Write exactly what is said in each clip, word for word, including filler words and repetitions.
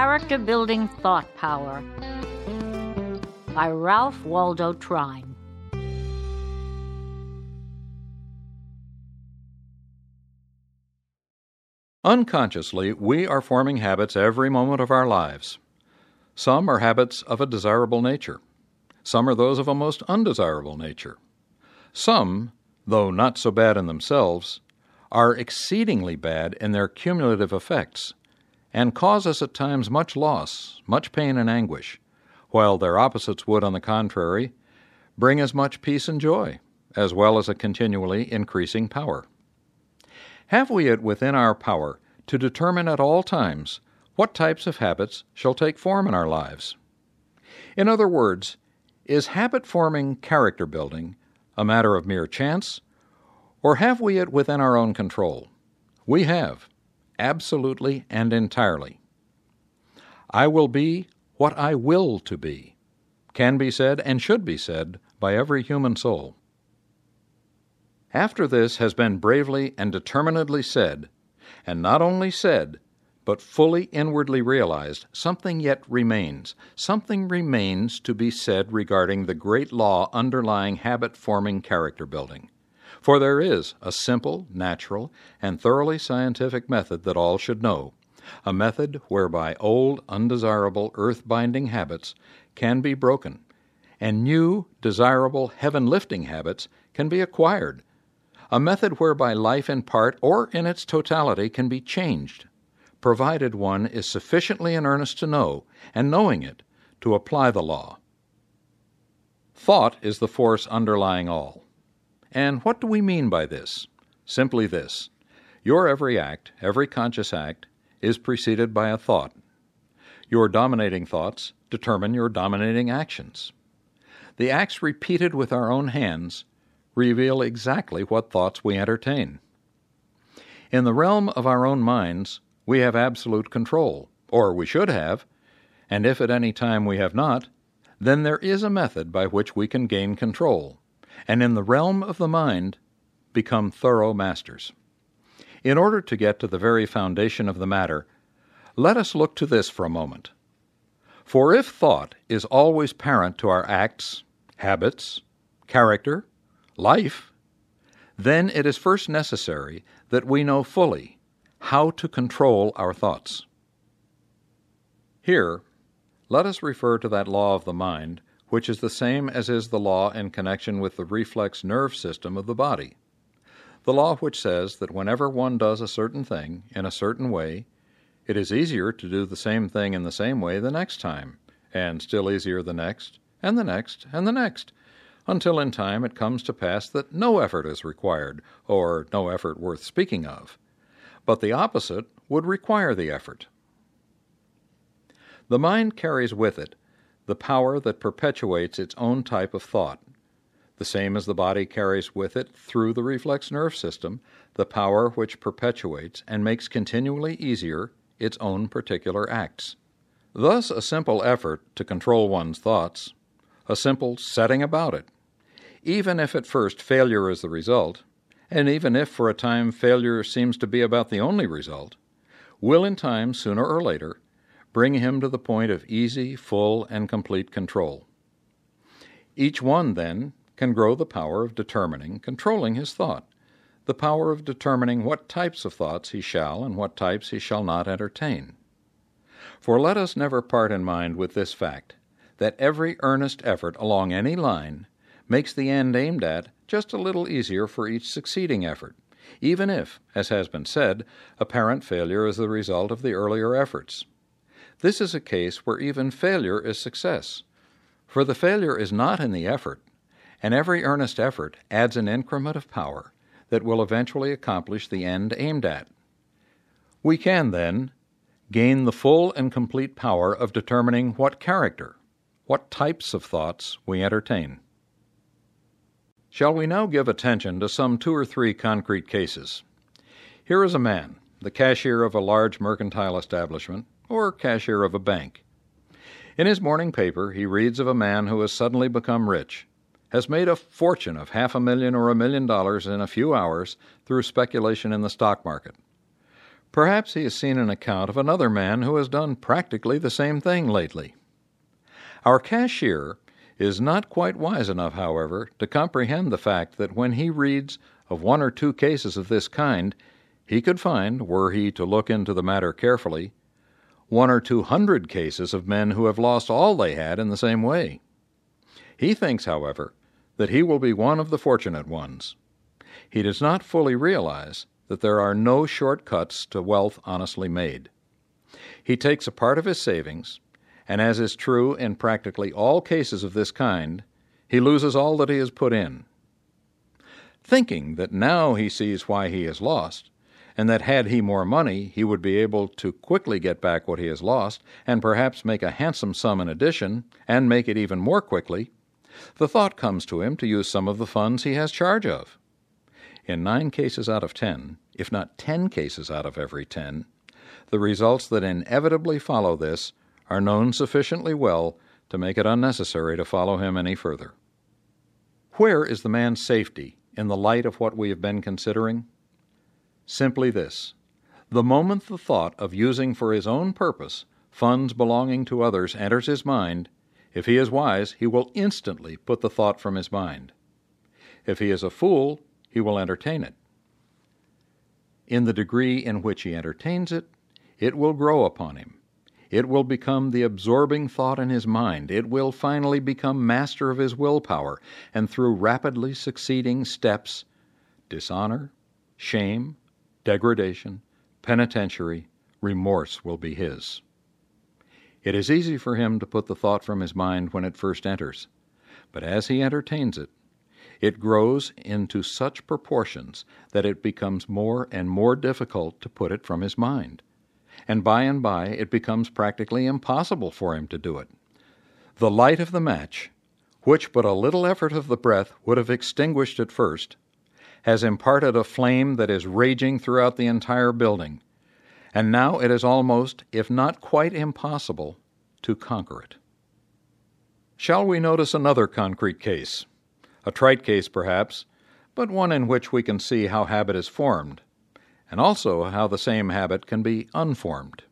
Character-Building Thought Power by Ralph Waldo Trine. Unconsciously, we are forming habits every moment of our lives. Some are habits of a desirable nature. Some are those of a most undesirable nature. Some, though not so bad in themselves, are exceedingly bad in their cumulative effects, and cause us at times much loss, much pain and anguish, while their opposites would, on the contrary, bring as much peace and joy, as well as a continually increasing power. Have we it within our power to determine at all times what types of habits shall take form in our lives? In other words, is habit-forming, character-building a matter of mere chance, or have we it within our own control? We have, absolutely and entirely. I will be what I will to be, can be said and should be said by every human soul. After this has been bravely and determinedly said, and not only said, but fully inwardly realized, something yet remains. Something remains to be said regarding the great law underlying habit-forming character building. For there is a simple, natural, and thoroughly scientific method that all should know, a method whereby old, undesirable, earth-binding habits can be broken, and new, desirable, heaven-lifting habits can be acquired, a method whereby life in part or in its totality can be changed, provided one is sufficiently in earnest to know, and knowing it, to apply the law. Thought is the force underlying all. And what do we mean by this? Simply this. Your every act, every conscious act, is preceded by a thought. Your dominating thoughts determine your dominating actions. The acts repeated with our own hands reveal exactly what thoughts we entertain. In the realm of our own minds, we have absolute control, or we should have, and if at any time we have not, then there is a method by which we can gain control, and in the realm of the mind, become thorough masters. In order to get to the very foundation of the matter, let us look to this for a moment. For if thought is always parent to our acts, habits, character, life, then it is first necessary that we know fully how to control our thoughts. Here, let us refer to that law of the mind, which is the same as is the law in connection with the reflex nerve system of the body. The law which says that whenever one does a certain thing in a certain way, it is easier to do the same thing in the same way the next time, and still easier the next, and the next, and the next, until in time it comes to pass that no effort is required, or no effort worth speaking of. But the opposite would require the effort. The mind carries with it the power that perpetuates its own type of thought, the same as the body carries with it, through the reflex nerve system, the power which perpetuates and makes continually easier its own particular acts. Thus, a simple effort to control one's thoughts, a simple setting about it, even if at first failure is the result, and even if for a time failure seems to be about the only result, will in time, sooner or later, bring him to the point of easy, full, and complete control. Each one, then, can grow the power of determining, controlling his thought, the power of determining what types of thoughts he shall and what types he shall not entertain. For let us never part in mind with this fact, that every earnest effort along any line makes the end aimed at just a little easier for each succeeding effort, even if, as has been said, apparent failure is the result of the earlier efforts. This is a case where even failure is success, for the failure is not in the effort, and every earnest effort adds an increment of power that will eventually accomplish the end aimed at. We can, then, gain the full and complete power of determining what character, what types of thoughts we entertain. Shall we now give attention to some two or three concrete cases? Here is a man, the cashier of a large mercantile establishment, or cashier of a bank. In his morning paper, he reads of a man who has suddenly become rich, has made a fortune of half a million or a million dollars in a few hours through speculation in the stock market. Perhaps he has seen an account of another man who has done practically the same thing lately. Our cashier is not quite wise enough, however, to comprehend the fact that when he reads of one or two cases of this kind, he could find, were he to look into the matter carefully, one or two hundred cases of men who have lost all they had in the same way. He thinks, however, that he will be one of the fortunate ones. He does not fully realize that there are no shortcuts to wealth honestly made. He takes a part of his savings, and as is true in practically all cases of this kind, he loses all that he has put in. Thinking that now he sees why he is lost, and that had he more money, he would be able to quickly get back what he has lost, and perhaps make a handsome sum in addition, and make it even more quickly, the thought comes to him to use some of the funds he has charge of. In nine cases out of ten, if not ten cases out of every ten, the results that inevitably follow this are known sufficiently well to make it unnecessary to follow him any further. Where is the man's safety in the light of what we have been considering? Simply this: the moment the thought of using for his own purpose funds belonging to others enters his mind, if he is wise, he will instantly put the thought from his mind. If he is a fool, he will entertain it. In the degree in which he entertains it, it will grow upon him. It will become the absorbing thought in his mind. It will finally become master of his willpower, and through rapidly succeeding steps, dishonor, shame, degradation, penitentiary, remorse will be his. It is easy for him to put the thought from his mind when it first enters, but as he entertains it, it grows into such proportions that it becomes more and more difficult to put it from his mind, and by and by it becomes practically impossible for him to do it. The light of the match, which but a little effort of the breath would have extinguished at first, has imparted a flame that is raging throughout the entire building, and now it is almost, if not quite impossible, to conquer it. Shall we notice another concrete case? A trite case, perhaps, but one in which we can see how habit is formed, and also how the same habit can be unformed.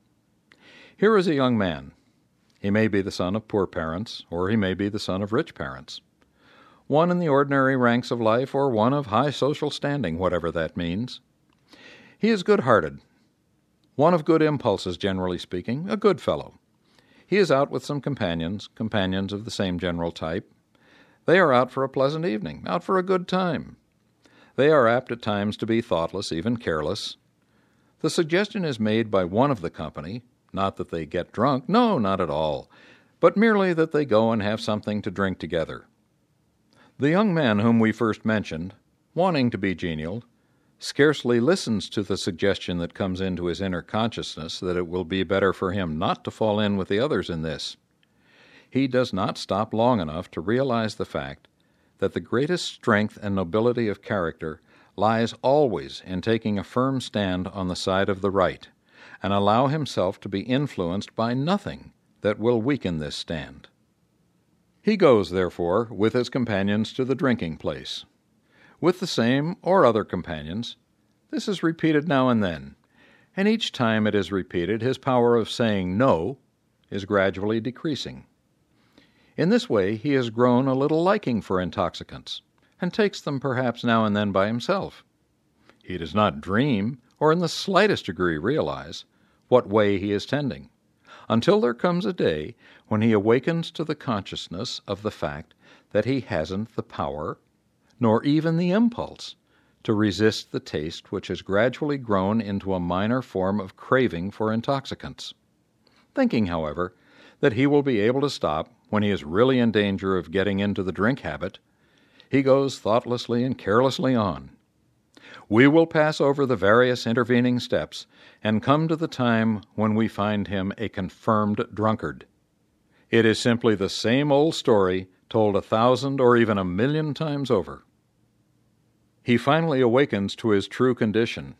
Here is a young man. He may be the son of poor parents, or he may be the son of rich parents. One in the ordinary ranks of life, or one of high social standing, whatever that means. He is good-hearted, one of good impulses, generally speaking, a good fellow. He is out with some companions, companions of the same general type. They are out for a pleasant evening, out for a good time. They are apt at times to be thoughtless, even careless. The suggestion is made by one of the company, not that they get drunk, no, not at all, but merely that they go and have something to drink together. The young man whom we first mentioned, wanting to be genial, scarcely listens to the suggestion that comes into his inner consciousness that it will be better for him not to fall in with the others in this. He does not stop long enough to realize the fact that the greatest strength and nobility of character lies always in taking a firm stand on the side of the right, and allow himself to be influenced by nothing that will weaken this stand. He goes, therefore, with his companions to the drinking place. With the same or other companions, this is repeated now and then, and each time it is repeated, his power of saying no is gradually decreasing. In this way he has grown a little liking for intoxicants, and takes them perhaps now and then by himself. He does not dream, or in the slightest degree realize, what way he is tending, until there comes a day when he awakens to the consciousness of the fact that he hasn't the power, nor even the impulse, to resist the taste which has gradually grown into a minor form of craving for intoxicants. Thinking, however, that he will be able to stop when he is really in danger of getting into the drink habit, he goes thoughtlessly and carelessly on. We will pass over the various intervening steps and come to the time when we find him a confirmed drunkard. It is simply the same old story told a thousand or even a million times over. He finally awakens to his true condition,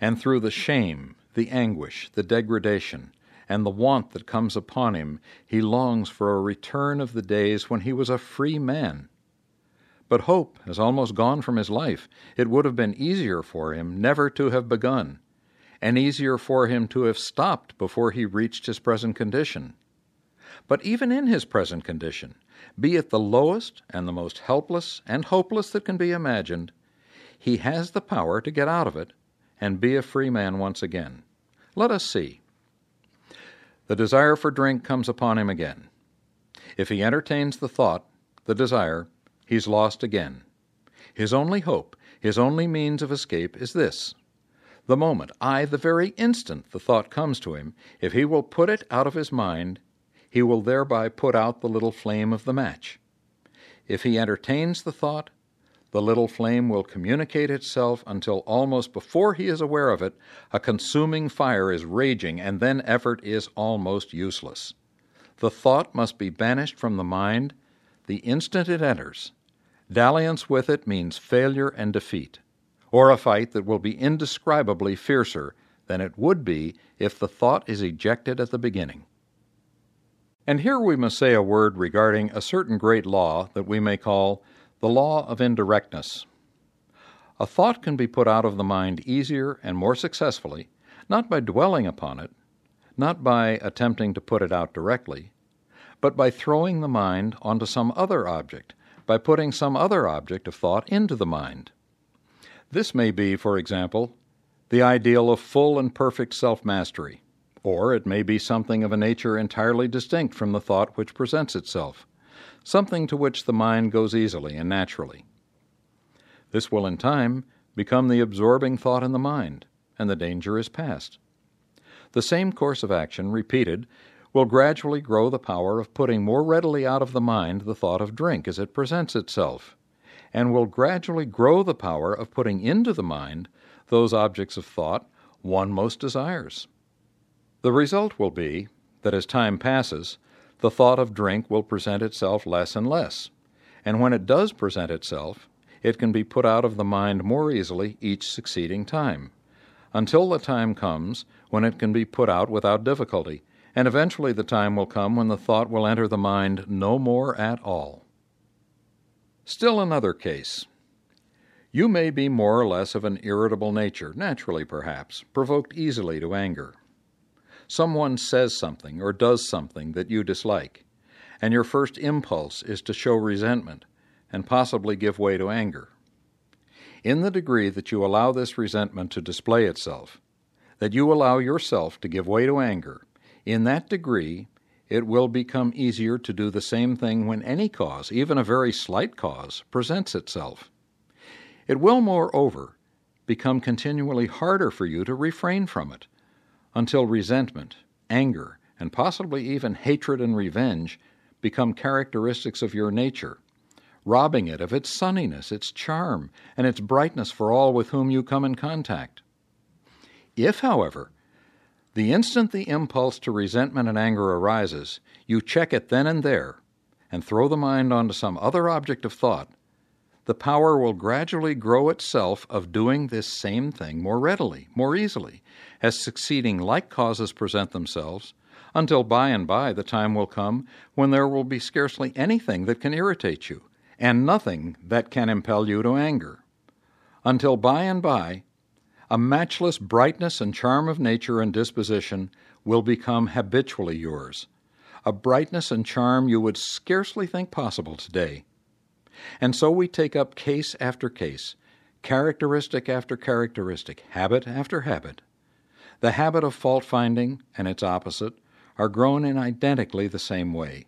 and through the shame, the anguish, the degradation, and the want that comes upon him, he longs for a return of the days when he was a free man. But hope has almost gone from his life. It would have been easier for him never to have begun, and easier for him to have stopped before he reached his present condition. But even in his present condition, be it the lowest and the most helpless and hopeless that can be imagined, he has the power to get out of it and be a free man once again. Let us see. The desire for drink comes upon him again. If he entertains the thought, the desire, he's lost again. His only hope, his only means of escape is this. The moment, aye, the very instant the thought comes to him, if he will put it out of his mind, he will thereby put out the little flame of the match. If he entertains the thought, the little flame will communicate itself until almost before he is aware of it, a consuming fire is raging, and then effort is almost useless. The thought must be banished from the mind the instant it enters. Dalliance with it means failure and defeat, or a fight that will be indescribably fiercer than it would be if the thought is ejected at the beginning. And here we must say a word regarding a certain great law that we may call the law of indirectness. A thought can be put out of the mind easier and more successfully, not by dwelling upon it, not by attempting to put it out directly, but by throwing the mind onto some other object, by putting some other object of thought into the mind. This may be, for example, the ideal of full and perfect self-mastery, or it may be something of a nature entirely distinct from the thought which presents itself, something to which the mind goes easily and naturally. This will in time become the absorbing thought in the mind, and the danger is past. The same course of action, repeated, will gradually grow the power of putting more readily out of the mind the thought of drink as it presents itself, and will gradually grow the power of putting into the mind those objects of thought one most desires. The result will be that as time passes, the thought of drink will present itself less and less, and when it does present itself, it can be put out of the mind more easily each succeeding time, until the time comes when it can be put out without difficulty, and eventually the time will come when the thought will enter the mind no more at all. Still another case. You may be more or less of an irritable nature, naturally perhaps, provoked easily to anger. Someone says something or does something that you dislike, and your first impulse is to show resentment and possibly give way to anger. In the degree that you allow this resentment to display itself, that you allow yourself to give way to anger, in that degree it will become easier to do the same thing when any cause, even a very slight cause, presents itself. It will, moreover, become continually harder for you to refrain from it, until resentment, anger, and possibly even hatred and revenge become characteristics of your nature, robbing it of its sunniness, its charm, and its brightness for all with whom you come in contact. If, however, the instant the impulse to resentment and anger arises, you check it then and there, and throw the mind onto some other object of thought, the power will gradually grow itself of doing this same thing more readily, more easily, as succeeding like causes present themselves, until by and by the time will come when there will be scarcely anything that can irritate you, and nothing that can impel you to anger, until by and by a matchless brightness and charm of nature and disposition will become habitually yours, a brightness and charm you would scarcely think possible today. And so we take up case after case, characteristic after characteristic, habit after habit. The habit of fault-finding and its opposite are grown in identically the same way,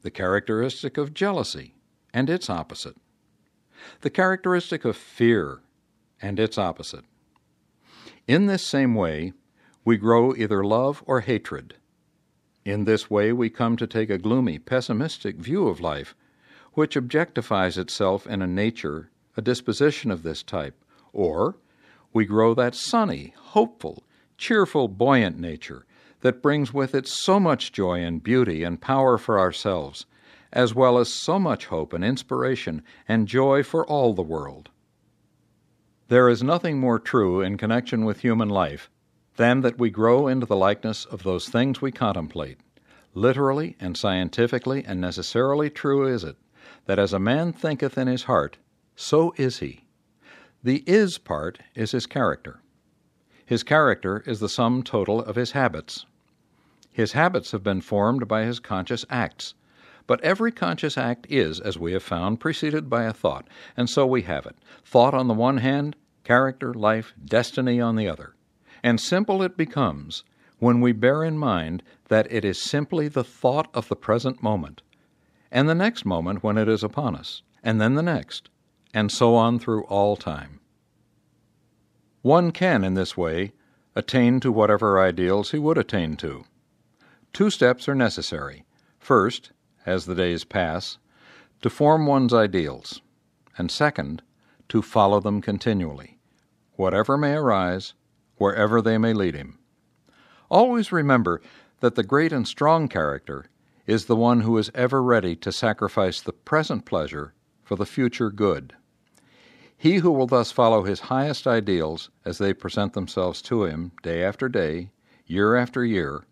the characteristic of jealousy and its opposite, the characteristic of fear and its opposite. In this same way, we grow either love or hatred. In this way, we come to take a gloomy, pessimistic view of life, which objectifies itself in a nature, a disposition of this type, or we grow that sunny, hopeful, cheerful, buoyant nature that brings with it so much joy and beauty and power for ourselves, as well as so much hope and inspiration and joy for all the world. There is nothing more true in connection with human life than that we grow into the likeness of those things we contemplate. Literally and scientifically and necessarily true is it that as a man thinketh in his heart, so is he. The is part is his character. His character is the sum total of his habits. His habits have been formed by his conscious acts, but every conscious act is, as we have found, preceded by a thought, and so we have it. Thought on the one hand, character, life, destiny on the other. And simple it becomes when we bear in mind that it is simply the thought of the present moment, and the next moment when it is upon us, and then the next, and so on through all time. One can, in this way, attain to whatever ideals he would attain to. Two steps are necessary. First, as the days pass, to form one's ideals, and second, to follow them continually, whatever may arise, wherever they may lead him. Always remember that the great and strong character is the one who is ever ready to sacrifice the present pleasure for the future good. He who will thus follow his highest ideals as they present themselves to him day after day, year after year,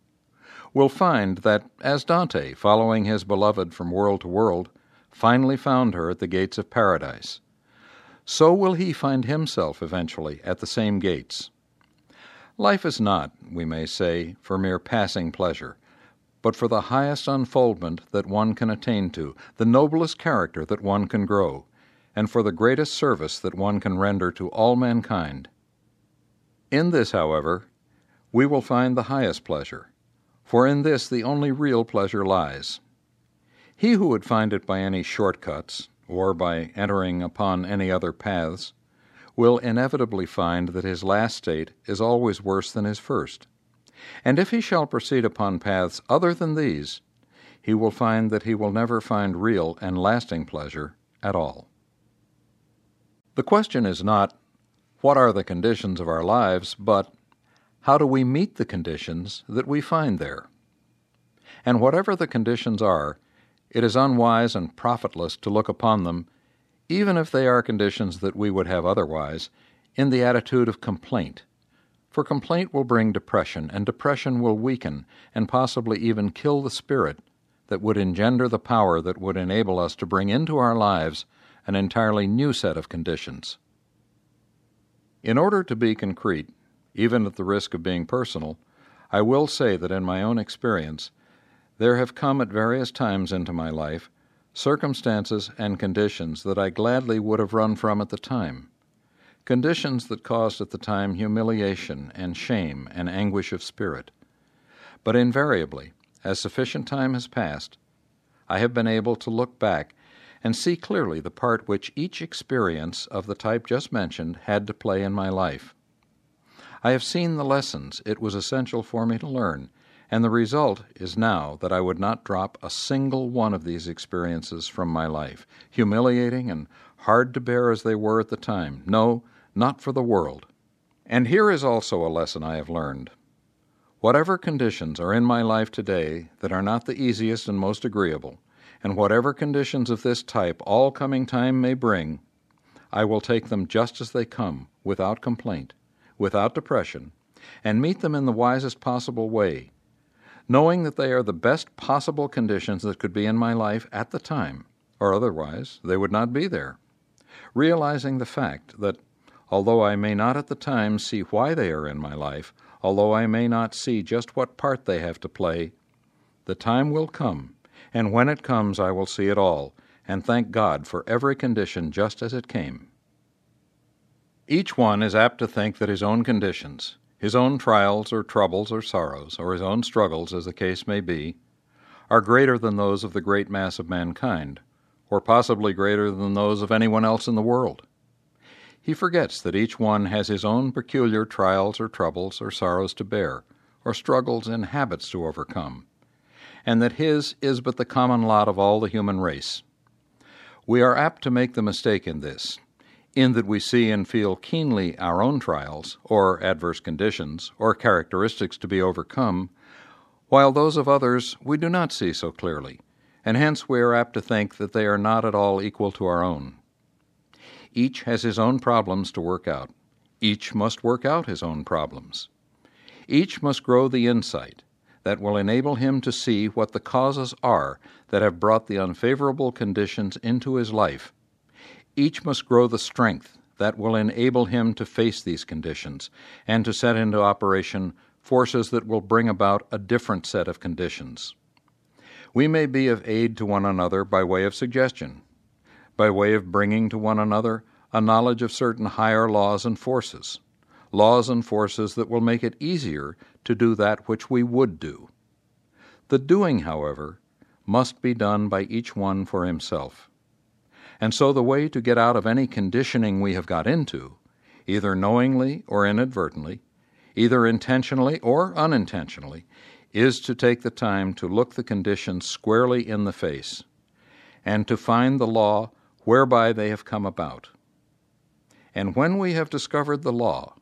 will find that, as Dante, following his beloved from world to world, finally found her at the gates of paradise, so will he find himself eventually at the same gates. Life is not, we may say, for mere passing pleasure, but for the highest unfoldment that one can attain to, the noblest character that one can grow, and for the greatest service that one can render to all mankind. In this, however, we will find the highest pleasure, for in this the only real pleasure lies. He who would find it by any shortcuts, or by entering upon any other paths, will inevitably find that his last state is always worse than his first. And if he shall proceed upon paths other than these, he will find that he will never find real and lasting pleasure at all. The question is not, what are the conditions of our lives, but how do we meet the conditions that we find there? And whatever the conditions are, it is unwise and profitless to look upon them, even if they are conditions that we would have otherwise, in the attitude of complaint. For complaint will bring depression, and depression will weaken and possibly even kill the spirit that would engender the power that would enable us to bring into our lives an entirely new set of conditions. In order to be concrete, even at the risk of being personal, I will say that in my own experience, there have come at various times into my life circumstances and conditions that I gladly would have run from at the time, conditions that caused at the time humiliation and shame and anguish of spirit. But invariably, as sufficient time has passed, I have been able to look back and see clearly the part which each experience of the type just mentioned had to play in my life. I have seen the lessons it was essential for me to learn, and the result is now that I would not drop a single one of these experiences from my life, humiliating and hard to bear as they were at the time. No, not for the world. And here is also a lesson I have learned. Whatever conditions are in my life today that are not the easiest and most agreeable, and whatever conditions of this type all coming time may bring, I will take them just as they come, without complaint, without depression, and meet them in the wisest possible way, knowing that they are the best possible conditions that could be in my life at the time, or otherwise they would not be there, realizing the fact that, although I may not at the time see why they are in my life, although I may not see just what part they have to play, the time will come, and when it comes I will see it all, and thank God for every condition just as it came. Each one is apt to think that his own conditions, his own trials or troubles or sorrows, or his own struggles, as the case may be, are greater than those of the great mass of mankind, or possibly greater than those of anyone else in the world. He forgets that each one has his own peculiar trials or troubles or sorrows to bear, or struggles and habits to overcome, and that his is but the common lot of all the human race. We are apt to make the mistake in this, in that we see and feel keenly our own trials, or adverse conditions, or characteristics to be overcome, while those of others we do not see so clearly, and hence we are apt to think that they are not at all equal to our own. Each has his own problems to work out. Each must work out his own problems. Each must grow the insight that will enable him to see what the causes are that have brought the unfavorable conditions into his life. Each must grow the strength that will enable him to face these conditions and to set into operation forces that will bring about a different set of conditions. We may be of aid to one another by way of suggestion, by way of bringing to one another a knowledge of certain higher laws and forces, laws and forces that will make it easier to do that which we would do. The doing, however, must be done by each one for himself. And so the way to get out of any conditioning we have got into, either knowingly or inadvertently, either intentionally or unintentionally, is to take the time to look the conditions squarely in the face and to find the law whereby they have come about. And when we have discovered the law,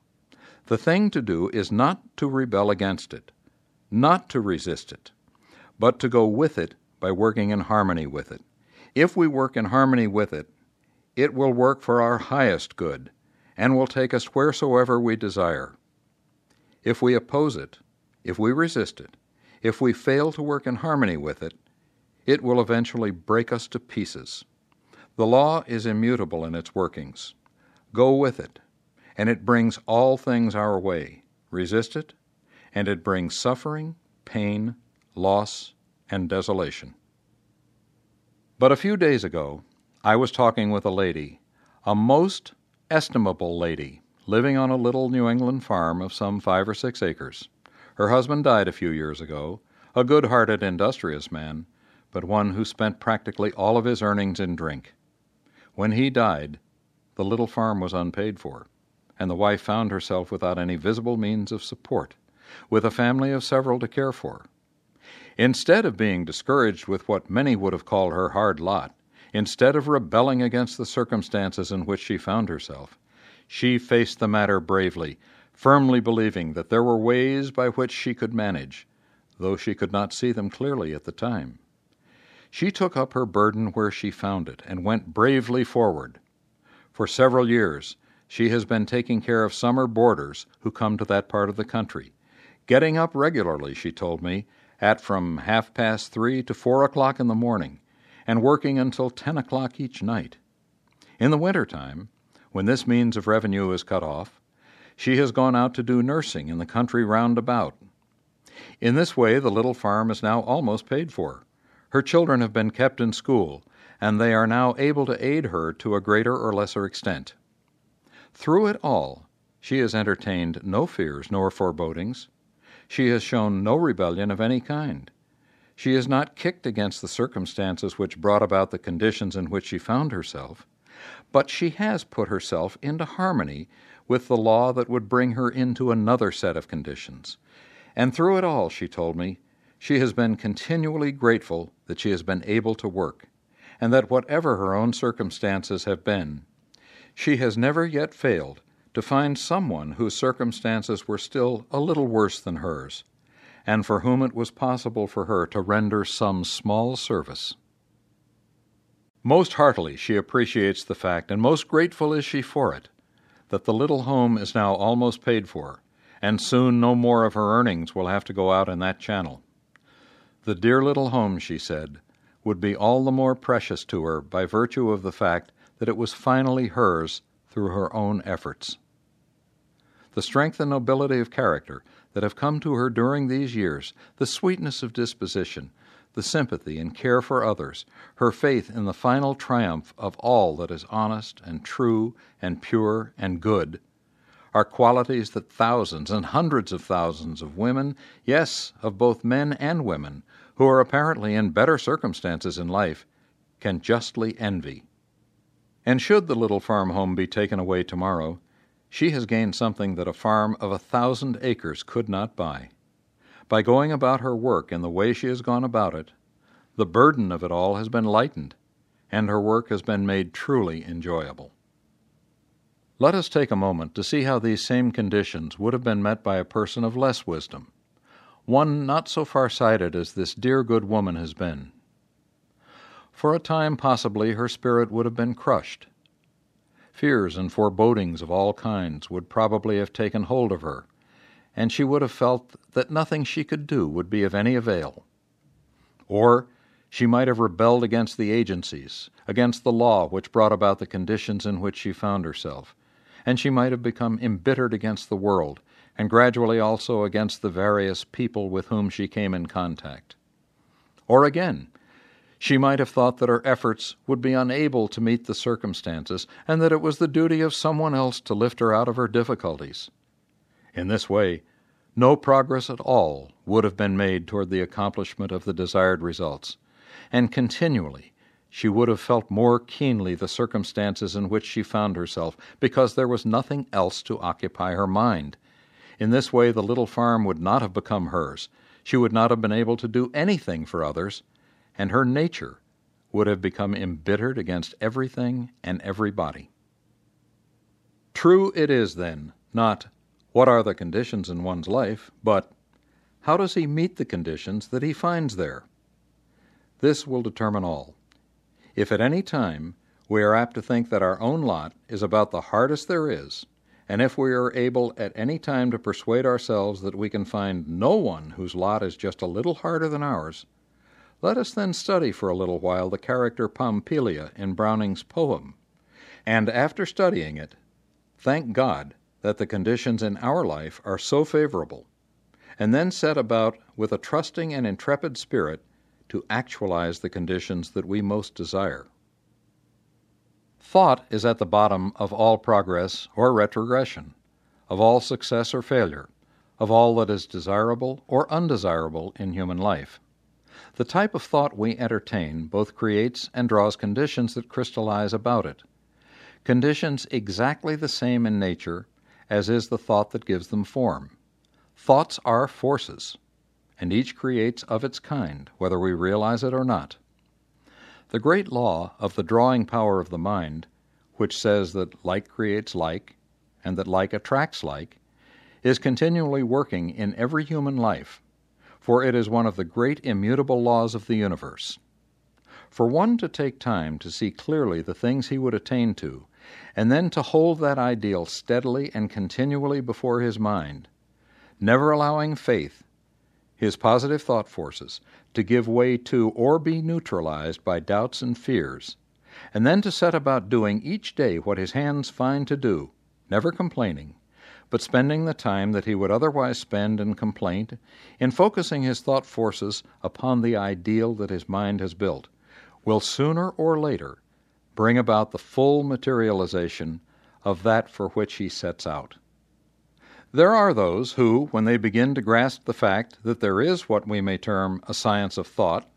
the thing to do is not to rebel against it, not to resist it, but to go with it by working in harmony with it. If we work in harmony with it, it will work for our highest good and will take us wheresoever we desire. If we oppose it, if we resist it, if we fail to work in harmony with it, it will eventually break us to pieces. The law is immutable in its workings. Go with it, and it brings all things our way. Resist it, and it brings suffering, pain, loss, and desolation. But a few days ago, I was talking with a lady, a most estimable lady, living on a little New England farm of some five or six acres. Her husband died a few years ago, a good-hearted, industrious man, but one who spent practically all of his earnings in drink. When he died, the little farm was unpaid for, and the wife found herself without any visible means of support, with a family of several to care for. Instead of being discouraged with what many would have called her hard lot, instead of rebelling against the circumstances in which she found herself, she faced the matter bravely, firmly believing that there were ways by which she could manage, though she could not see them clearly at the time. She took up her burden where she found it and went bravely forward. For several years, she has been taking care of summer boarders who come to that part of the country, getting up regularly, she told me, at from half past three to four o'clock in the morning, and working until ten o'clock each night. In the winter time, when this means of revenue is cut off, she has gone out to do nursing in the country round about. In this way, the little farm is now almost paid for. Her children have been kept in school, and they are now able to aid her to a greater or lesser extent. Through it all, she has entertained no fears nor forebodings. She has shown no rebellion of any kind. She has not kicked against the circumstances which brought about the conditions in which she found herself, but she has put herself into harmony with the law that would bring her into another set of conditions. And through it all, she told me, she has been continually grateful that she has been able to work, and that whatever her own circumstances have been, she has never yet failed to find someone whose circumstances were still a little worse than hers, and for whom it was possible for her to render some small service. Most heartily she appreciates the fact, and most grateful is she for it, that the little home is now almost paid for, and soon no more of her earnings will have to go out in that channel. The dear little home, she said, would be all the more precious to her by virtue of the fact that it was finally hers through her own efforts. The strength and nobility of character that have come to her during these years, the sweetness of disposition, the sympathy and care for others, her faith in the final triumph of all that is honest and true and pure and good, are qualities that thousands and hundreds of thousands of women, yes, of both men and women, who are apparently in better circumstances in life, can justly envy. And should the little farm home be taken away tomorrow, she has gained something that a farm of a thousand acres could not buy. By going about her work in the way she has gone about it, the burden of it all has been lightened, and her work has been made truly enjoyable. Let us take a moment to see how these same conditions would have been met by a person of less wisdom, one not so far-sighted as this dear good woman has been. For a time, possibly, her spirit would have been crushed. Fears and forebodings of all kinds would probably have taken hold of her, and she would have felt that nothing she could do would be of any avail. Or she might have rebelled against the agencies, against the law which brought about the conditions in which she found herself, and she might have become embittered against the world, and gradually also against the various people with whom she came in contact. Or again, she might have thought that her efforts would be unable to meet the circumstances, and that it was the duty of someone else to lift her out of her difficulties. In this way, no progress at all would have been made toward the accomplishment of the desired results, and continually she would have felt more keenly the circumstances in which she found herself, because there was nothing else to occupy her mind. In this way the little farm would not have become hers, she would not have been able to do anything for others, and her nature would have become embittered against everything and everybody. True it is, then, not what are the conditions in one's life, but how does he meet the conditions that he finds there? This will determine all. If at any time we are apt to think that our own lot is about the hardest there is, and if we are able at any time to persuade ourselves that we can find no one whose lot is just a little harder than ours, let us then study for a little while the character Pompilia in Browning's poem, and after studying it, thank God that the conditions in our life are so favorable, and then set about with a trusting and intrepid spirit to actualize the conditions that we most desire. Thought is at the bottom of all progress or retrogression, of all success or failure, of all that is desirable or undesirable in human life. The type of thought we entertain both creates and draws conditions that crystallize about it, conditions exactly the same in nature as is the thought that gives them form. Thoughts are forces, and each creates of its kind, whether we realize it or not. The great law of the drawing power of the mind, which says that like creates like, and that like attracts like, is continually working in every human life, for it is one of the great immutable laws of the universe. For one to take time to see clearly the things he would attain to, and then to hold that ideal steadily and continually before his mind, never allowing faith, his positive thought forces, to give way to or be neutralized by doubts and fears, and then to set about doing each day what his hands find to do, never complaining, but spending the time that he would otherwise spend in complaint in focusing his thought forces upon the ideal that his mind has built, will sooner or later bring about the full materialization of that for which he sets out. There are those who, when they begin to grasp the fact that there is what we may term a science of thought,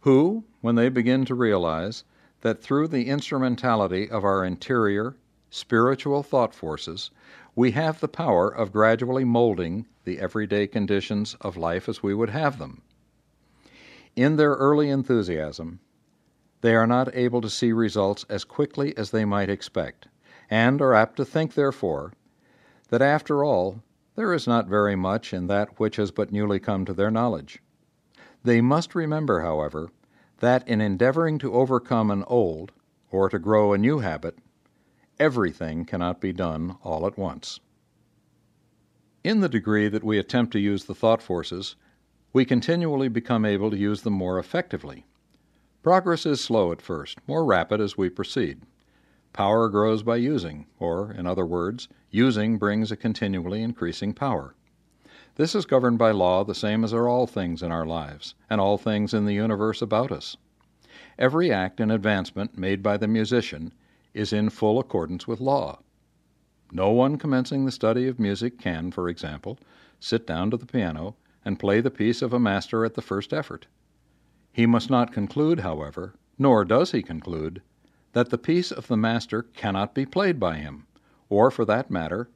who, when they begin to realize that through the instrumentality of our interior, spiritual thought forces, we have the power of gradually molding the everyday conditions of life as we would have them. In their early enthusiasm, they are not able to see results as quickly as they might expect, and are apt to think, therefore, that after all, there is not very much in that which has but newly come to their knowledge. They must remember, however, that in endeavoring to overcome an old, or to grow a new habit, everything cannot be done all at once. In the degree that we attempt to use the thought forces, we continually become able to use them more effectively. Progress is slow at first, more rapid as we proceed. Power grows by using, or, in other words, using brings a continually increasing power. This is governed by law the same as are all things in our lives, and all things in the universe about us. Every act and advancement made by the musician is in full accordance with law. No one commencing the study of music can, for example, sit down to the piano and play the piece of a master at the first effort. He must not conclude, however, nor does he conclude, that the piece of the master cannot be played by him, or, for that matter,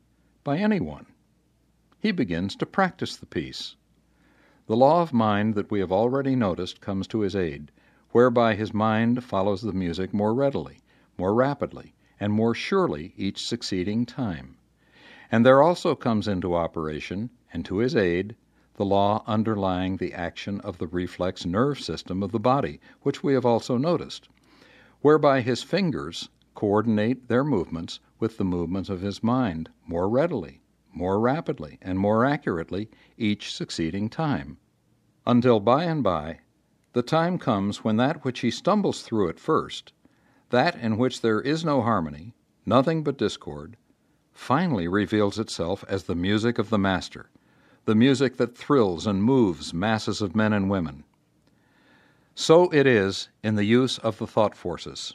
by anyone. He begins to practice the piece. The law of mind that we have already noticed comes to his aid, whereby his mind follows the music more readily, more rapidly, and more surely each succeeding time. And there also comes into operation, and to his aid, the law underlying the action of the reflex nerve system of the body, which we have also noticed, whereby his fingers coordinate their movements with the movements of his mind more readily, more rapidly, and more accurately each succeeding time, until by and by the time comes when that which he stumbles through at first, that in which there is no harmony, nothing but discord, finally reveals itself as the music of the master, the music that thrills and moves masses of men and women. So it is in the use of the thought forces.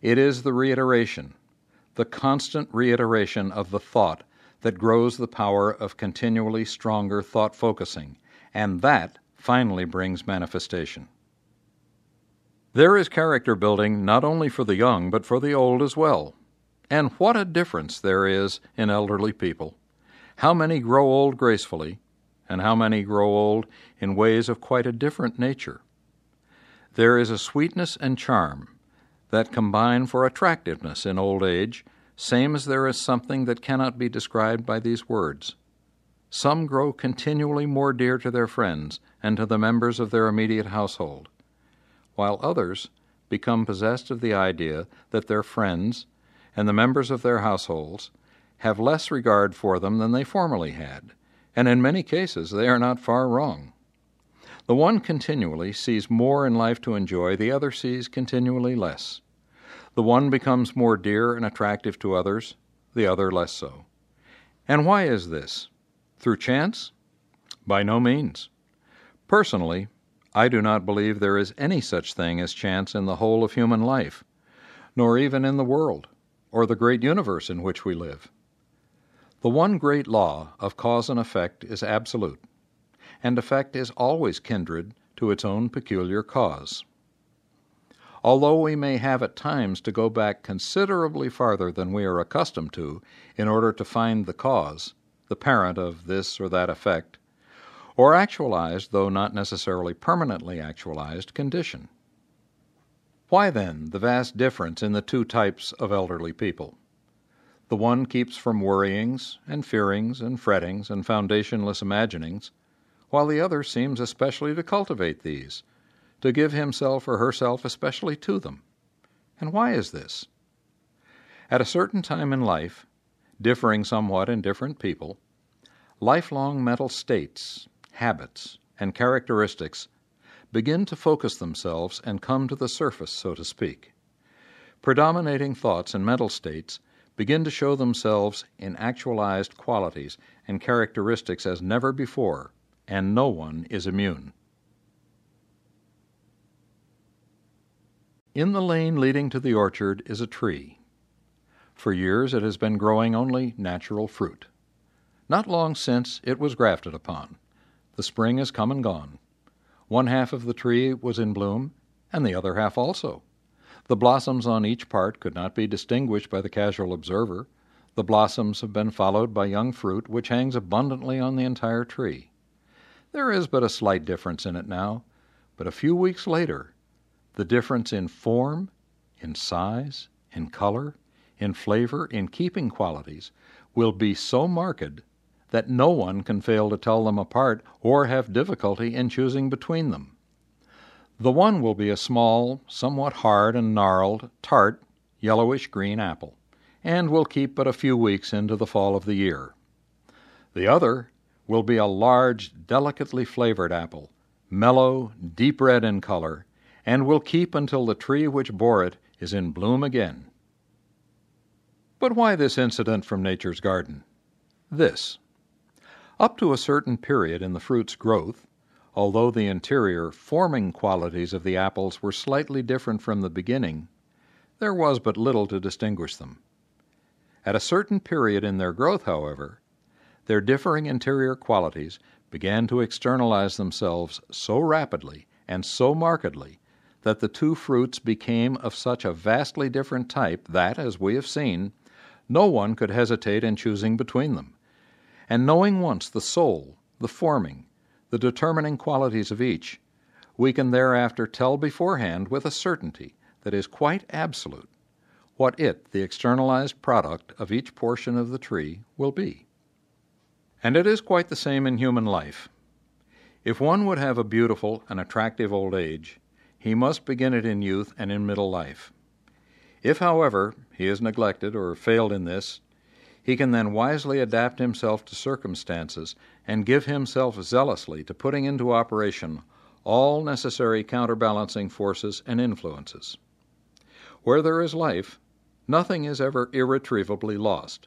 It is the reiteration, the constant reiteration of the thought that grows the power of continually stronger thought focusing, and that finally brings manifestation. There is character building not only for the young, but for the old as well. And what a difference there is in elderly people. How many grow old gracefully, and how many grow old in ways of quite a different nature. There is a sweetness and charm that combine for attractiveness in old age, same as there is something that cannot be described by these words. Some grow continually more dear to their friends and to the members of their immediate household, while others become possessed of the idea that their friends and the members of their households have less regard for them than they formerly had, and in many cases they are not far wrong. The one continually sees more in life to enjoy, the other sees continually less. The one becomes more dear and attractive to others, the other less so. And why is this? Through chance? By no means. Personally, I do not believe there is any such thing as chance in the whole of human life, nor even in the world, or the great universe in which we live. The one great law of cause and effect is absolute, and effect is always kindred to its own peculiar cause. Although we may have at times to go back considerably farther than we are accustomed to in order to find the cause, the parent of this or that effect, or actualized, though not necessarily permanently actualized, condition. Why, then, the vast difference in the two types of elderly people? The one keeps from worryings and fearings and frettings and foundationless imaginings, while the other seems especially to cultivate these, to give himself or herself especially to them. And why is this? At a certain time in life, differing somewhat in different people, lifelong mental states, habits, and characteristics begin to focus themselves and come to the surface, so to speak. Predominating thoughts and mental states begin to show themselves in actualized qualities and characteristics as never before, and no one is immune. In the lane leading to the orchard is a tree. For years it has been growing only natural fruit. Not long since it was grafted upon. The spring has come and gone. One half of the tree was in bloom, and the other half also. The blossoms on each part could not be distinguished by the casual observer. The blossoms have been followed by young fruit, which hangs abundantly on the entire tree. There is but a slight difference in it now, but a few weeks later, the difference in form, in size, in color, in flavor, in keeping qualities, will be so marked that no one can fail to tell them apart or have difficulty in choosing between them. The one will be a small, somewhat hard and gnarled, tart, yellowish-green apple, and will keep but a few weeks into the fall of the year. The other will be a large, delicately flavored apple, mellow, deep red in color, and will keep until the tree which bore it is in bloom again. But why this incident from nature's garden? This. Up to a certain period in the fruit's growth, although the interior forming qualities of the apples were slightly different from the beginning, there was but little to distinguish them. At a certain period in their growth, however, their differing interior qualities began to externalize themselves so rapidly and so markedly that the two fruits became of such a vastly different type that, as we have seen, no one could hesitate in choosing between them. And knowing once the soul, the forming, the determining qualities of each, we can thereafter tell beforehand with a certainty that is quite absolute what it, the externalized product of each portion of the tree, will be. And it is quite the same in human life. If one would have a beautiful and attractive old age, he must begin it in youth and in middle life. If, however, he is neglected or failed in this, he can then wisely adapt himself to circumstances and give himself zealously to putting into operation all necessary counterbalancing forces and influences. Where there is life, nothing is ever irretrievably lost,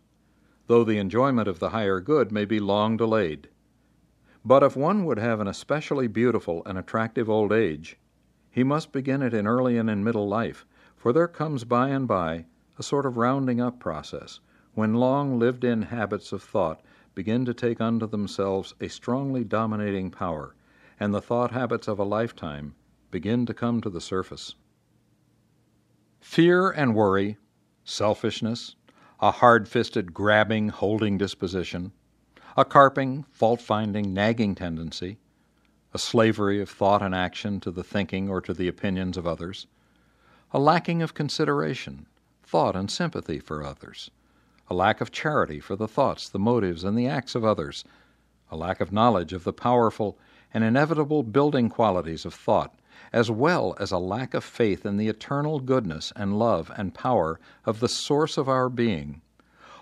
though the enjoyment of the higher good may be long delayed. But if one would have an especially beautiful and attractive old age, he must begin it in early and in middle life, for there comes by and by a sort of rounding-up process, when long lived-in habits of thought begin to take unto themselves a strongly dominating power, and the thought habits of a lifetime begin to come to the surface. Fear and worry, selfishness, a hard-fisted, grabbing, holding disposition, a carping, fault-finding, nagging tendency, a slavery of thought and action to the thinking or to the opinions of others, a lacking of consideration, thought and sympathy for others, a lack of charity for the thoughts, the motives, and the acts of others, a lack of knowledge of the powerful and inevitable building qualities of thought, as well as a lack of faith in the eternal goodness and love and power of the source of our being,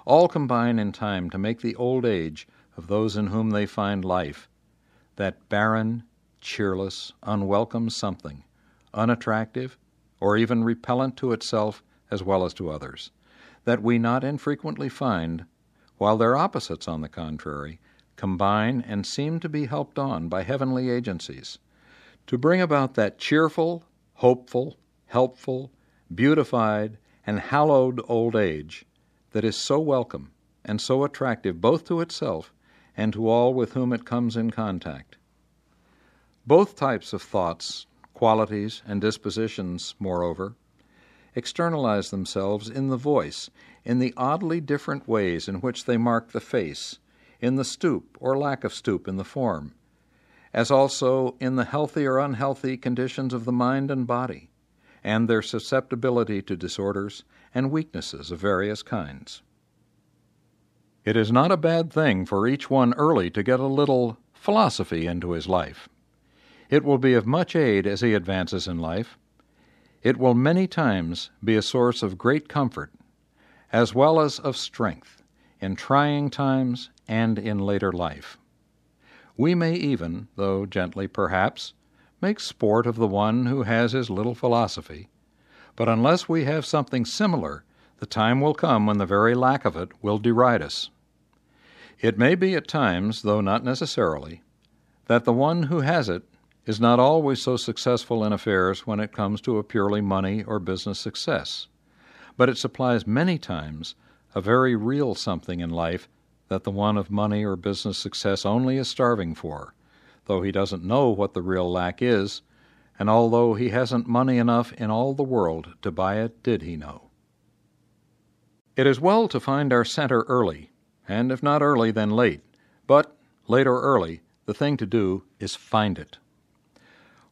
all combine in time to make the old age of those in whom they find life, that barren, cheerless, unwelcome something, unattractive, or even repellent to itself as well as to others, that we not infrequently find, while their opposites, on the contrary, combine and seem to be helped on by heavenly agencies, to bring about that cheerful, hopeful, helpful, beautified, and hallowed old age that is so welcome and so attractive both to itself and to all with whom it comes in contact. Both types of thoughts, qualities, and dispositions, moreover, externalize themselves in the voice, in the oddly different ways in which they mark the face, in the stoop or lack of stoop in the form, as also in the healthy or unhealthy conditions of the mind and body, and their susceptibility to disorders and weaknesses of various kinds. It is not a bad thing for each one early to get a little philosophy into his life. It will be of much aid as he advances in life. It will many times be a source of great comfort, as well as of strength, in trying times and in later life. We may even, though gently perhaps, make sport of the one who has his little philosophy, but unless we have something similar, the time will come when the very lack of it will deride us. It may be at times, though not necessarily, that the one who has it is not always so successful in affairs when it comes to a purely money or business success, but it supplies many times a very real something in life that the one of money or business success only is starving for, though he doesn't know what the real lack is, and although he hasn't money enough in all the world to buy it, did he know. It is well to find our center early, and if not early, then late, but late or early, the thing to do is find it.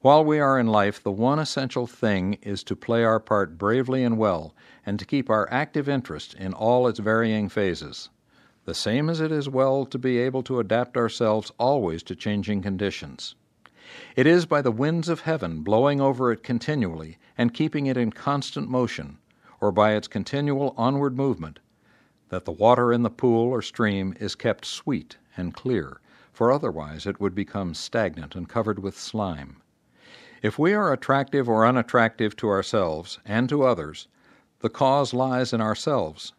While we are in life, the one essential thing is to play our part bravely and well, and to keep our active interest in all its varying phases, the same as it is well to be able to adapt ourselves always to changing conditions. It is by the winds of heaven blowing over it continually and keeping it in constant motion, or by its continual onward movement, that the water in the pool or stream is kept sweet and clear, for otherwise it would become stagnant and covered with slime. If we are attractive or unattractive to ourselves and to others, the cause lies in ourselves.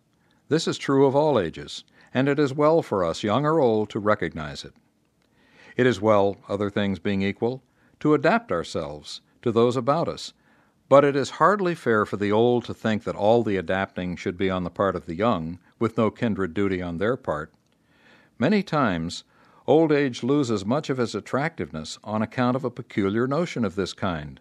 This is true of all ages, and it is well for us, young or old, to recognize it. It is well, other things being equal, to adapt ourselves to those about us, but it is hardly fair for the old to think that all the adapting should be on the part of the young, with no kindred duty on their part. Many times, old age loses much of its attractiveness on account of a peculiar notion of this kind.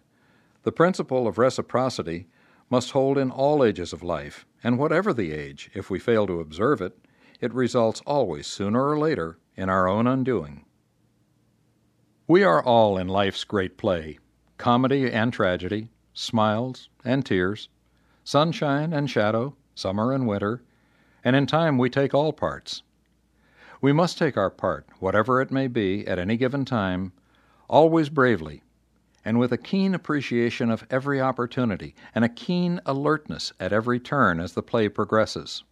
The principle of reciprocity must hold in all ages of life, and whatever the age, if we fail to observe it, it results always, sooner or later, in our own undoing. We are all in life's great play, comedy and tragedy, smiles and tears, sunshine and shadow, summer and winter, and in time we take all parts. We must take our part, whatever it may be, at any given time, always bravely, and with a keen appreciation of every opportunity and a keen alertness at every turn as the play progresses.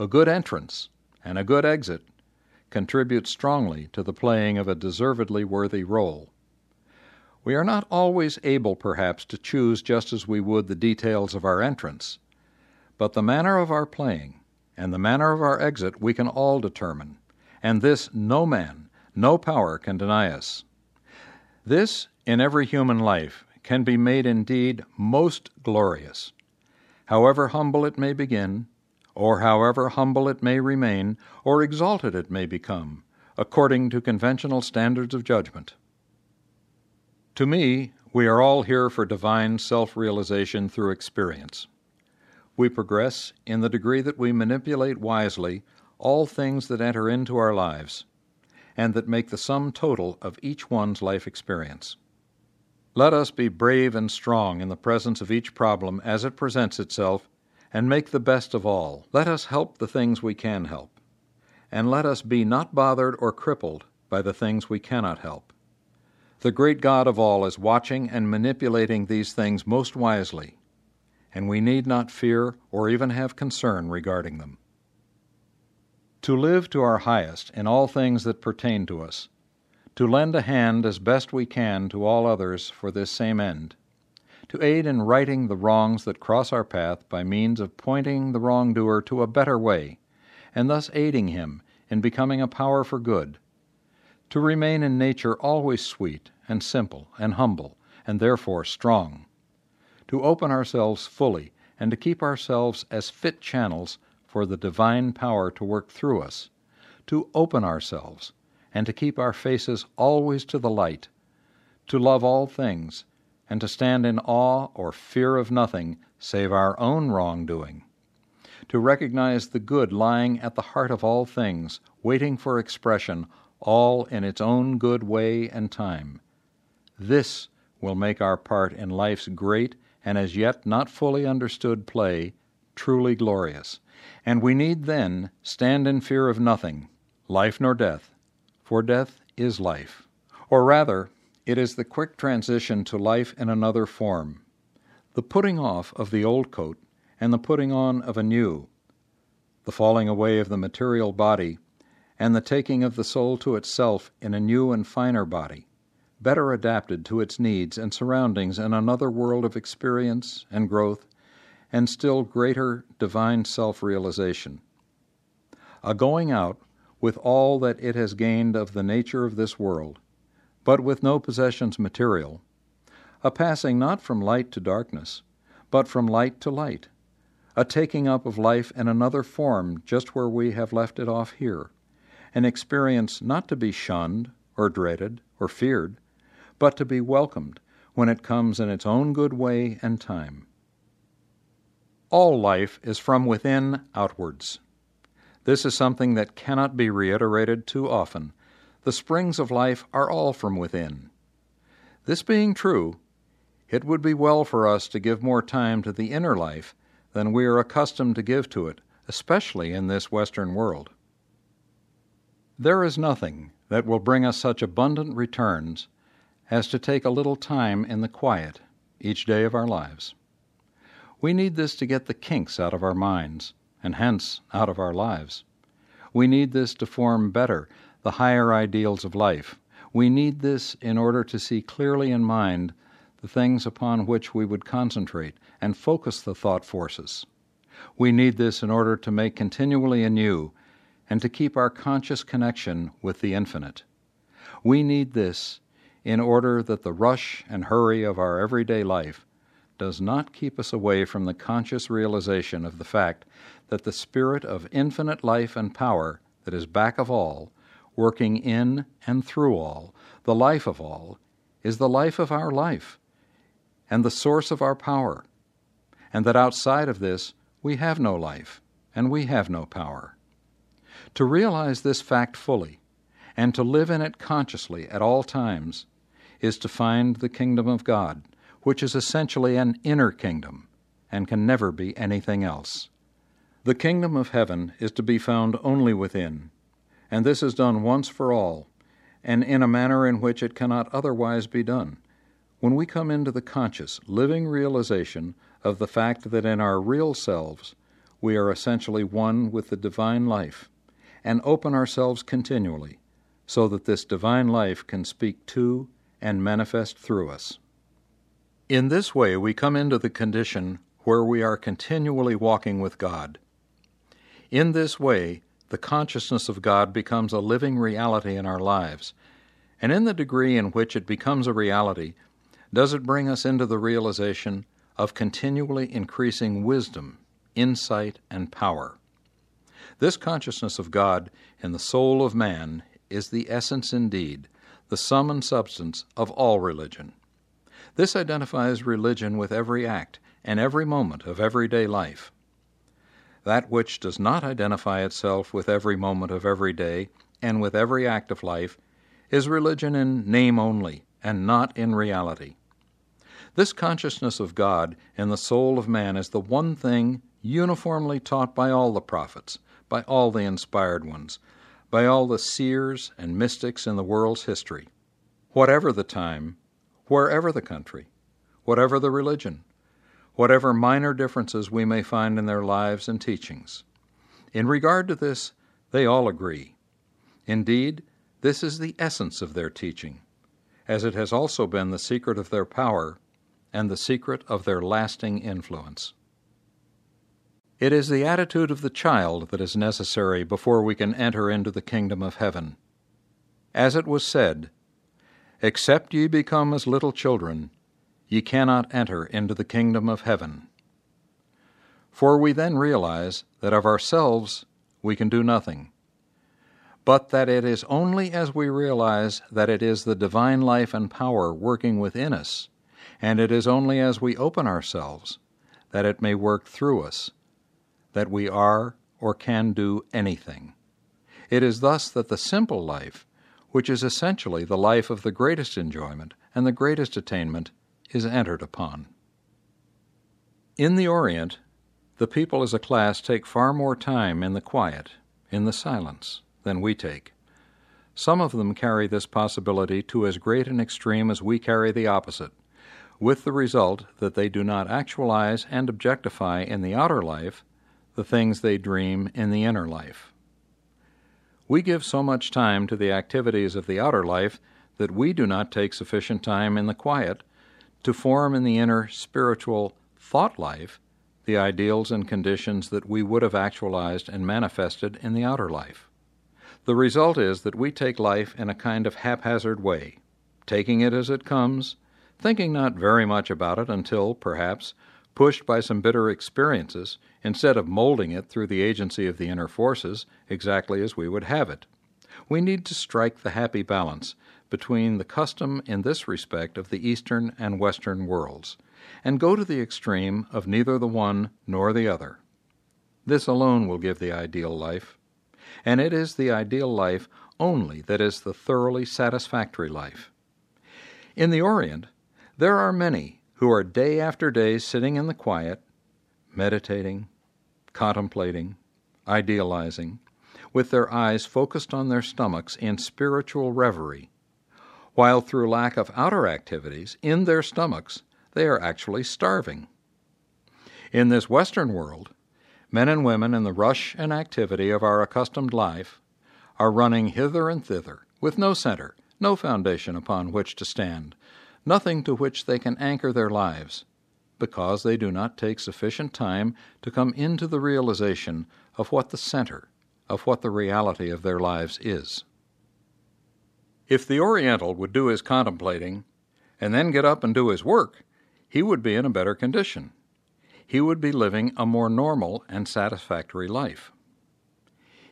A good entrance and a good exit contribute strongly to the playing of a deservedly worthy role. We are not always able, perhaps, to choose just as we would the details of our entrance, but the manner of our playing and the manner of our exit we can all determine, and this no man, no power can deny us. This, in every human life, can be made indeed most glorious. However humble it may begin, or however humble it may remain, or exalted it may become, according to conventional standards of judgment. To me, we are all here for divine self-realization through experience. We progress in the degree that we manipulate wisely all things that enter into our lives, and that make the sum total of each one's life experience. Let us be brave and strong in the presence of each problem as it presents itself, and make the best of all. Let us help the things we can help, and let us be not bothered or crippled by the things we cannot help. The great God of all is watching and manipulating these things most wisely, and we need not fear or even have concern regarding them. To live to our highest in all things that pertain to us, to lend a hand as best we can to all others for this same end, to aid in righting the wrongs that cross our path by means of pointing the wrongdoer to a better way, and thus aiding him in becoming a power for good, to remain in nature always sweet and simple and humble, and therefore strong, to open ourselves fully and to keep ourselves as fit channels for the divine power to work through us, to open ourselves, and to keep our faces always to the light, to love all things, and to stand in awe or fear of nothing save our own wrongdoing, to recognize the good lying at the heart of all things, waiting for expression, all in its own good way and time. This will make our part in life's great and as yet not fully understood play truly glorious. And we need then stand in fear of nothing, life nor death, for death is life. Or rather, it is the quick transition to life in another form, the putting off of the old coat and the putting on of a new, the falling away of the material body and the taking of the soul to itself in a new and finer body, better adapted to its needs and surroundings in another world of experience and growth and still greater divine self-realization. A going out with all that it has gained of the nature of this world, but with no possessions material, a passing not from light to darkness, but from light to light, a taking up of life in another form just where we have left it off here, an experience not to be shunned or dreaded or feared, but to be welcomed when it comes in its own good way and time. All life is from within outwards. This is something that cannot be reiterated too often. The springs of life are all from within. This being true, it would be well for us to give more time to the inner life than we are accustomed to give to it, especially in this Western world. There is nothing that will bring us such abundant returns as to take a little time in the quiet each day of our lives. We need this to get the kinks out of our minds, and hence out of our lives. We need this to form better the higher ideals of life. We need this in order to see clearly in mind the things upon which we would concentrate and focus the thought forces. We need this in order to make continually anew and to keep our conscious connection with the infinite. We need this in order that the rush and hurry of our everyday life does not keep us away from the conscious realization of the fact that the spirit of infinite life and power that is back of all, working in and through all, the life of all, is the life of our life and the source of our power, and that outside of this we have no life and we have no power. To realize this fact fully and to live in it consciously at all times is to find the kingdom of God, which is essentially an inner kingdom and can never be anything else. The kingdom of heaven is to be found only within, and this is done once for all, and in a manner in which it cannot otherwise be done, when we come into the conscious, living realization of the fact that in our real selves we are essentially one with the divine life, and open ourselves continually, so that this divine life can speak to and manifest through us. In this way we come into the condition where we are continually walking with God. In this way, the consciousness of God becomes a living reality in our lives, and in the degree in which it becomes a reality, does it bring us into the realization of continually increasing wisdom, insight, and power. This consciousness of God in the soul of man is the essence indeed, the sum and substance of all religion. This identifies religion with every act and every moment of everyday life. That which does not identify itself with every moment of every day and with every act of life is religion in name only and not in reality. This consciousness of God in the soul of man is the one thing uniformly taught by all the prophets, by all the inspired ones, by all the seers and mystics in the world's history. Whatever the time, wherever the country, whatever the religion, whatever minor differences we may find in their lives and teachings. In regard to this, they all agree. Indeed, this is the essence of their teaching, as it has also been the secret of their power and the secret of their lasting influence. It is the attitude of the child that is necessary before we can enter into the kingdom of heaven. As it was said, "Except ye become as little children, ye cannot enter into the kingdom of heaven." For we then realize that of ourselves we can do nothing, but that it is only as we realize that it is the divine life and power working within us, and it is only as we open ourselves that it may work through us, that we are or can do anything. It is thus that the simple life, which is essentially the life of the greatest enjoyment and the greatest attainment, is entered upon. In the Orient, the people as a class take far more time in the quiet, in the silence, than we take. Some of them carry this possibility to as great an extreme as we carry the opposite, with the result that they do not actualize and objectify in the outer life the things they dream in the inner life. We give so much time to the activities of the outer life that we do not take sufficient time in the quiet to form in the inner spiritual thought life the ideals and conditions that we would have actualized and manifested in the outer life. The result is that we take life in a kind of haphazard way, taking it as it comes, thinking not very much about it until, perhaps, pushed by some bitter experiences, instead of molding it through the agency of the inner forces exactly as we would have it. We need to strike the happy balance between the custom in this respect of the Eastern and Western worlds, and go to the extreme of neither the one nor the other. This alone will give the ideal life, and it is the ideal life only that is the thoroughly satisfactory life. In the Orient, there are many who are day after day sitting in the quiet, meditating, contemplating, idealizing, with their eyes focused on their stomachs in spiritual reverie, while through lack of outer activities in their stomachs they are actually starving. In this Western world, men and women in the rush and activity of our accustomed life are running hither and thither, with no center, no foundation upon which to stand, nothing to which they can anchor their lives, because they do not take sufficient time to come into the realization of what the center, of what the reality of their lives is. If the Oriental would do his contemplating, and then get up and do his work, he would be in a better condition. He would be living a more normal and satisfactory life.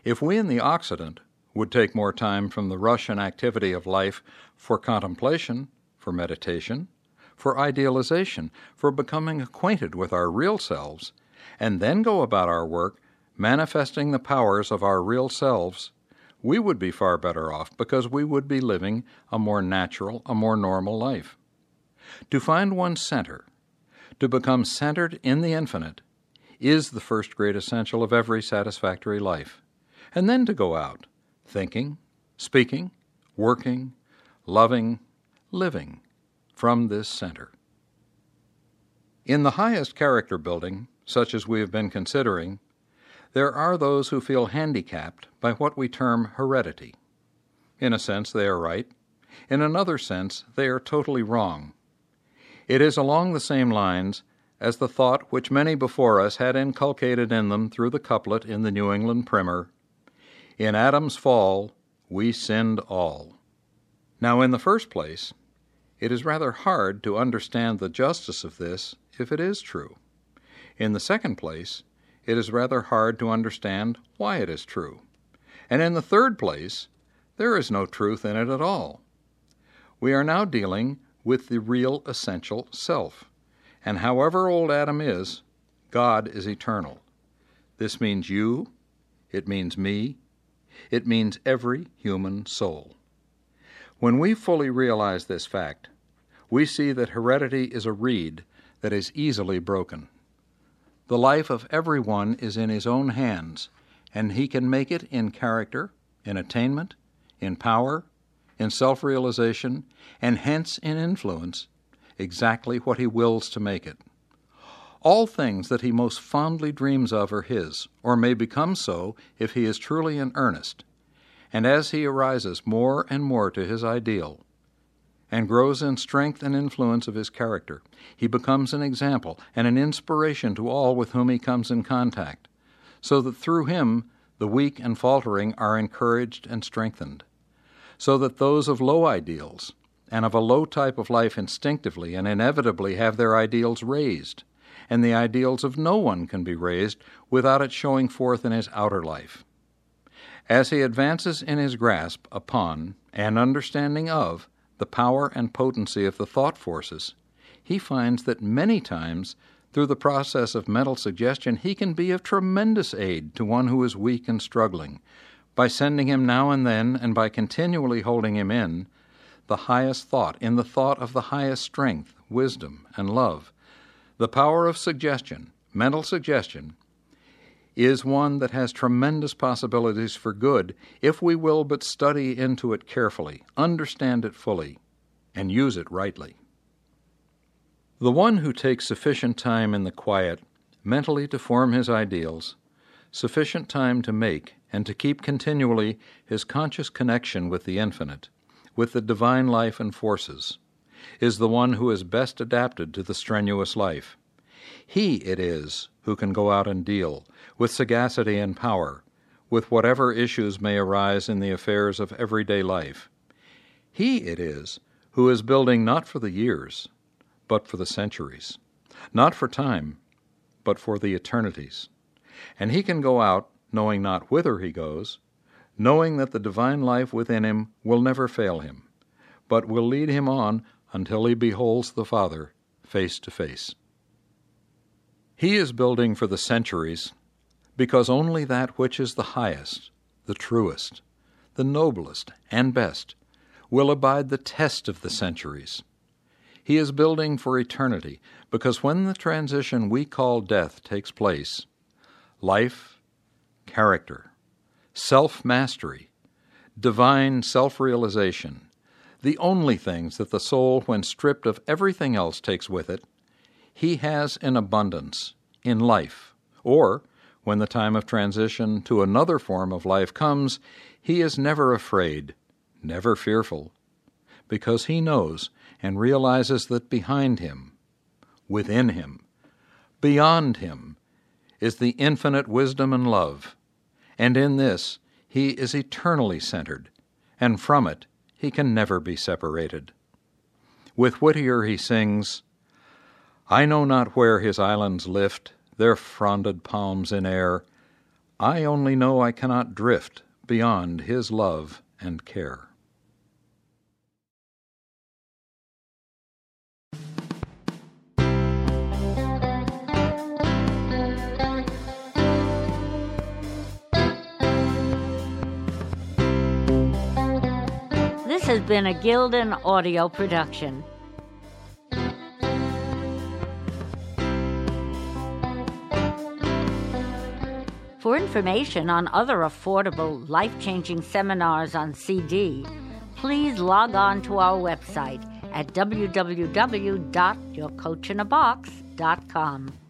If we in the Occident would take more time from the rush and activity of life for contemplation, for meditation, for idealization, for becoming acquainted with our real selves, and then go about our work manifesting the powers of our real selves, we would be far better off because we would be living a more natural, a more normal life. To find one's center, to become centered in the infinite, is the first great essential of every satisfactory life. And then to go out, thinking, speaking, working, loving, living from this center. In the highest character building, such as we have been considering, there are those who feel handicapped by what we term heredity. In a sense, they are right. In another sense, they are totally wrong. It is along the same lines as the thought which many before us had inculcated in them through the couplet in the New England Primer, "In Adam's fall, we sinned all." Now, in the first place, it is rather hard to understand the justice of this if it is true. In the second place, it is rather hard to understand why it is true. And in the third place, there is no truth in it at all. We are now dealing with the real essential self. And however old Adam is, God is eternal. This means you, it means me, it means every human soul. When we fully realize this fact, we see that heredity is a reed that is easily broken. The life of everyone is in his own hands, and he can make it in character, in attainment, in power, in self-realization, and hence in influence, exactly what he wills to make it. All things that he most fondly dreams of are his, or may become so if he is truly in earnest, and as he arises more and more to his ideal, and grows in strength and influence of his character, he becomes an example and an inspiration to all with whom he comes in contact, so that through him the weak and faltering are encouraged and strengthened, so that those of low ideals and of a low type of life instinctively and inevitably have their ideals raised, and the ideals of no one can be raised without it showing forth in his outer life. As he advances in his grasp upon and understanding of the power and potency of the thought forces, he finds that many times through the process of mental suggestion he can be of tremendous aid to one who is weak and struggling, by sending him now and then, and by continually holding him in, the highest thought, in the thought of the highest strength, wisdom, and love. The power of suggestion, mental suggestion, is one that has tremendous possibilities for good if we will but study into it carefully, understand it fully, and use it rightly. The one who takes sufficient time in the quiet mentally to form his ideals, sufficient time to make and to keep continually his conscious connection with the infinite, with the divine life and forces, is the one who is best adapted to the strenuous life. He it is who can go out and deal, with sagacity and power, with whatever issues may arise in the affairs of everyday life. He it is who is building not for the years, but for the centuries, not for time, but for the eternities. And he can go out, knowing not whither he goes, knowing that the divine life within him will never fail him, but will lead him on until he beholds the Father face to face. He is building for the centuries, because only that which is the highest, the truest, the noblest, and best will abide the test of the centuries. He is building for eternity, because when the transition we call death takes place, life, character, self-mastery, divine self-realization, the only things that the soul, when stripped of everything else, takes with it, he has in abundance, in life, or, when the time of transition to another form of life comes, he is never afraid, never fearful, because he knows and realizes that behind him, within him, beyond him, is the infinite wisdom and love, and in this he is eternally centered, and from it he can never be separated. With Whittier he sings, "I know not where his islands lift their fronded palms in air. I only know I cannot drift beyond his love and care." This has been a Gildan Audio production. For information on other affordable, life-changing seminars on C D, please log on to our website at w w w dot your coach in a box dot com.